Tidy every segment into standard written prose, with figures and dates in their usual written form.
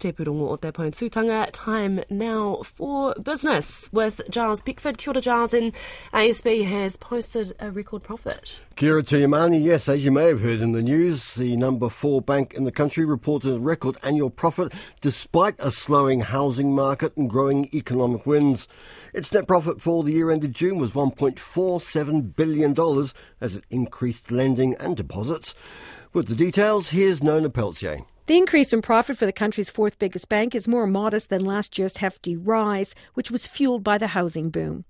Te Pūrongo o te Pounsūtanga. Time now for business with Giles Pickford. Kia ora, Giles, and ASB has posted a record profit. Kia ora te Mani. Yes, as you may have heard in the news, the number 4 bank in the country reported a record annual profit despite a slowing housing market and growing economic winds. Its net profit for the year ended June was $1.47 billion as it increased lending and deposits. With the details, here's Nona Peltier. The increase in profit for the country's fourth biggest bank is more modest than last year's hefty rise, which was fueled by the housing boom.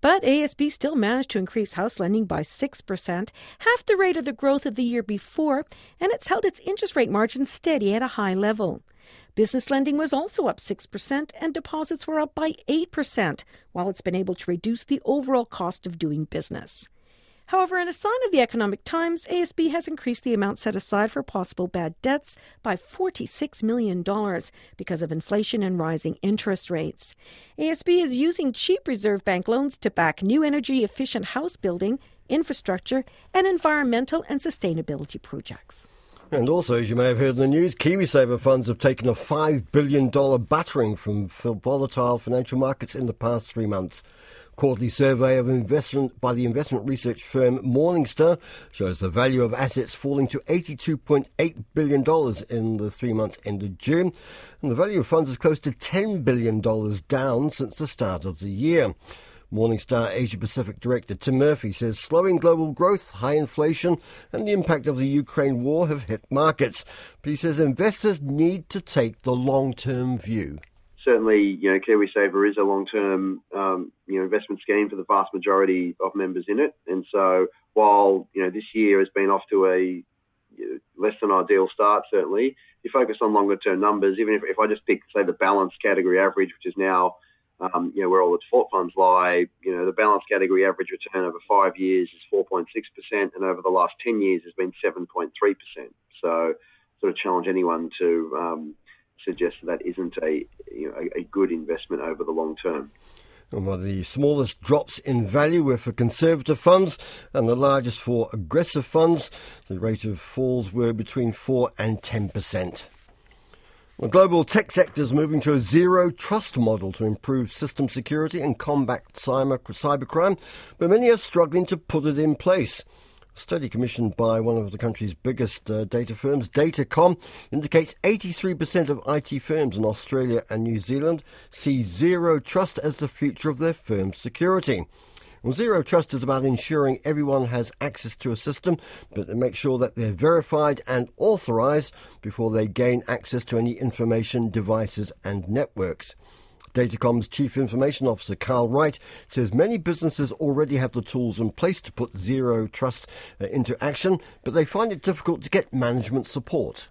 But ASB still managed to increase house lending by 6%, half the rate of the growth of the year before, and it's held its interest rate margin steady at a high level. Business lending was also up 6% and deposits were up by 8%, while it's been able to reduce the overall cost of doing business. However, in a sign of the economic times, ASB has increased the amount set aside for possible bad debts by $46 million because of inflation and rising interest rates. ASB is using cheap reserve bank loans to back new energy-efficient house building, infrastructure and environmental and sustainability projects. And also, as you may have heard in the news, KiwiSaver funds have taken a $5 billion battering from volatile financial markets in the past 3 months. Quarterly survey of investment by the investment research firm Morningstar shows the value of assets falling to $82.8 billion in the 3 months ended June, and the value of funds is close to $10 billion down since the start of the year. Morningstar Asia Pacific Director Tim Murphy says slowing global growth, high inflation and the impact of the Ukraine war have hit markets. But he says investors need to take the long-term view. Certainly, you know, KiwiSaver is a long-term, investment scheme for the vast majority of members in it. And so while, this year has been off to a less than ideal start, certainly, if you focus on longer-term numbers, even if I just pick, say, the balance category average, which is now, where all the default funds lie, the balance category average return over 5 years is 4.6%, and over the last 10 years has been 7.3%. So sort of challenge anyone to... suggests that isn't a good investment over the long term. And one of the smallest drops in value were for conservative funds and the largest for aggressive funds. The rate of falls were between 4 and 10%. The global tech sector is moving to a zero-trust model to improve system security and combat cybercrime, but many are struggling to put it in place. A study commissioned by one of the country's biggest data firms, Datacom, indicates 83% of IT firms in Australia and New Zealand see zero trust as the future of their firm's security. Well, zero trust is about ensuring everyone has access to a system, but to make sure that they're verified and authorised before they gain access to any information, devices and networks. Datacom's Chief Information Officer, Carl Wright, says many businesses already have the tools in place to put zero trust into action, but they find it difficult to get management support.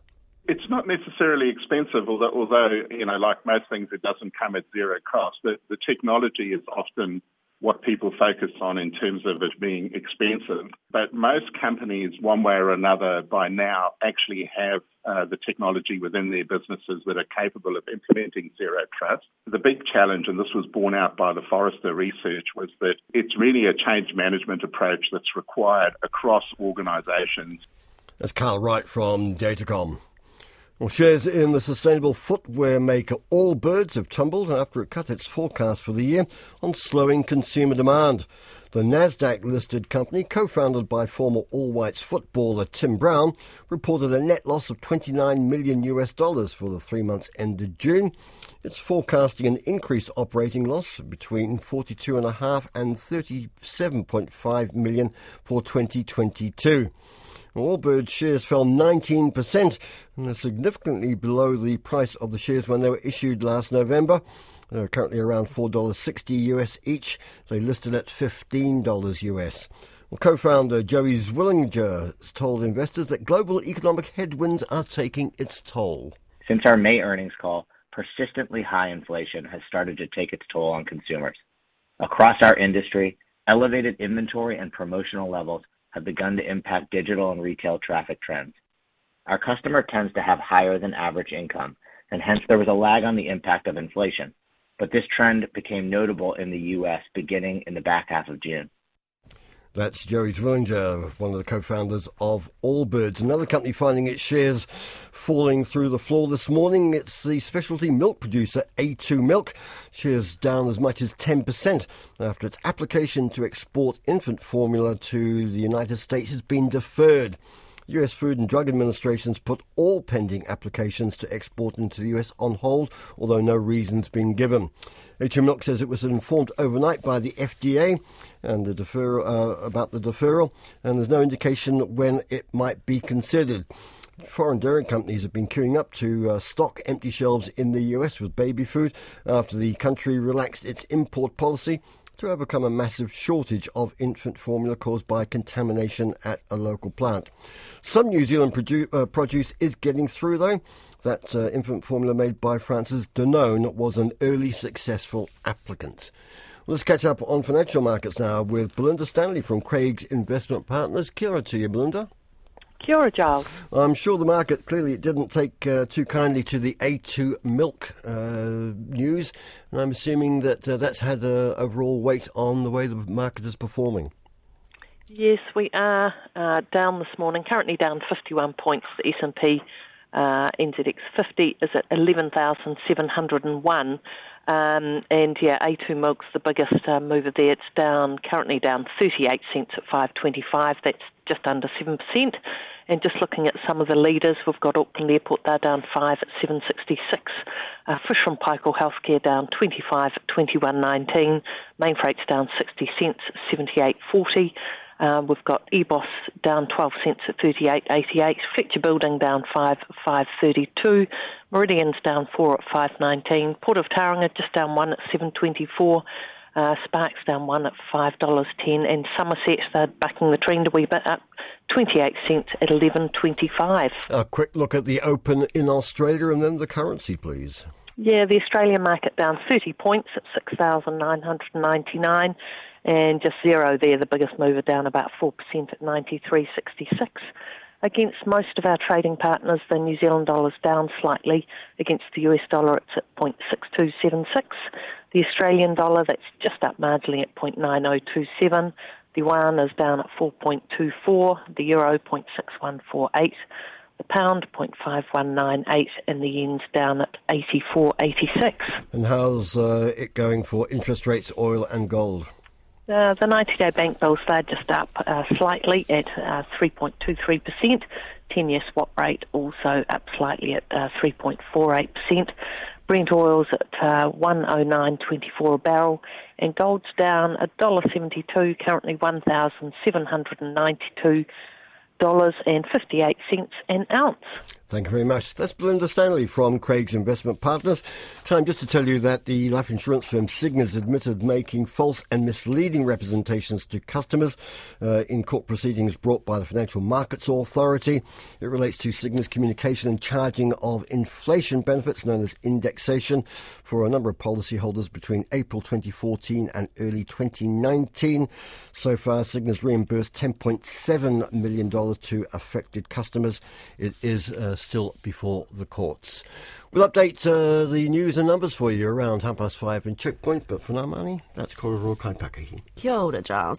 It's not necessarily expensive, although like most things, it doesn't come at zero cost. The technology is often what people focus on in terms of it being expensive. But most companies, one way or another, by now actually have the technology within their businesses that are capable of implementing zero trust. The big challenge, and this was borne out by the Forrester research, was that it's really a change management approach that's required across organisations. That's Carl Wright from Datacom. Well, shares in the sustainable footwear maker Allbirds have tumbled after it cut its forecast for the year on slowing consumer demand. The NASDAQ-listed company, co-founded by former All Whites footballer Tim Brown, reported a net loss of $29 million for the 3 months ended June. It's forecasting an increased operating loss between $42.5 and $37.5 million for 2022. Allbirds shares fell 19% and are significantly below the price of the shares when they were issued last November. They're currently around $4.60 US each. They listed at $15 US. Well, co-founder Joey Zwillinger told investors that global economic headwinds are taking its toll. Since our May earnings call, persistently high inflation has started to take its toll on consumers. Across our industry, elevated inventory and promotional levels have begun to impact digital and retail traffic trends. Our customer tends to have higher than average income, and hence there was a lag on the impact of inflation. But this trend became notable in the U.S. beginning in the back half of June. That's Joey Zwillinger, one of the co-founders of Allbirds. Another company finding its shares falling through the floor this morning. It's the specialty milk producer A2 Milk. Shares down as much as 10% after its application to export infant formula to the United States has been deferred. US Food and Drug Administration's put all pending applications to export into the US on hold, although no reason's been given. HM Milk says it was informed overnight by the FDA and the deferral, and there's no indication when it might be considered. Foreign dairy companies have been queuing up to stock empty shelves in the US with baby food after the country relaxed its import policy to overcome a massive shortage of infant formula caused by contamination at a local plant. Some New Zealand produce is getting through, though. That infant formula made by Francis Danone was an early successful applicant. Let's catch up on financial markets now with Belinda Stanley from Craig's Investment Partners. Kia ora to you, Belinda. Kia ora, Giles. I'm sure the market clearly didn't take too kindly to the A2 Milk news, and I'm assuming that that's had an overall weight on the way the market is performing. Yes, we are down this morning, currently down 51 points. The S&P NZX 50 is at 11,701, and yeah, A2 Milk's the biggest mover there. It's down, currently down 38 cents at 5.25. That's just under 7%. And just looking at some of the leaders, we've got Auckland Airport, they're down 5 at 7.66. Fish from Paykel Healthcare down 25 at 21.19. Main Freight's down 60 cents at 78.40. We've got EBOS down 12 cents at 38.88. Fletcher Building down 5 at 5.32. Meridian's down 4 at 5.19. Port of Tauranga just down 1 at 7.24. Sparks down 1 at $5.10, and Somerset, they're bucking the trend a wee bit, up 28 cents at 11.25. A quick look at the open in Australia and then the currency, please. Yeah, the Australian market down 30 points at 6,999, and just zero there, the biggest mover, down about 4% at 93.66. Against most of our trading partners, the New Zealand dollar's down slightly. Against the US dollar, it's at 0.6276. The Australian dollar, that's just up marginally at 0.9027. The yuan is down at 4.24. The euro, 0.6148. The pound, 0.5198. And the yen's down at 84.86. And how's it going for interest rates, oil and gold? The 90-day bank bills, they're just up slightly at 3.23%. 10-year swap rate also up slightly at 3.48%. Brent oil's at $109.24 a barrel, and gold's down $1.72, currently $1,792.58 an ounce. Thank you very much. That's Belinda Stanley from Craig's Investment Partners. Time just to tell you that the life insurance firm Cigna's admitted making false and misleading representations to customers in court proceedings brought by the Financial Markets Authority. It relates to Cigna's communication and charging of inflation benefits, known as indexation, for a number of policyholders between April 2014 and early 2019. So far, Cigna's reimbursed $10.7 million to affected customers. It is still before the courts. We'll update the news and numbers for you around 5:30 in Checkpoint, but for now, Marnie, that's Koro Kainga Pakihi. Kia ora, Giles.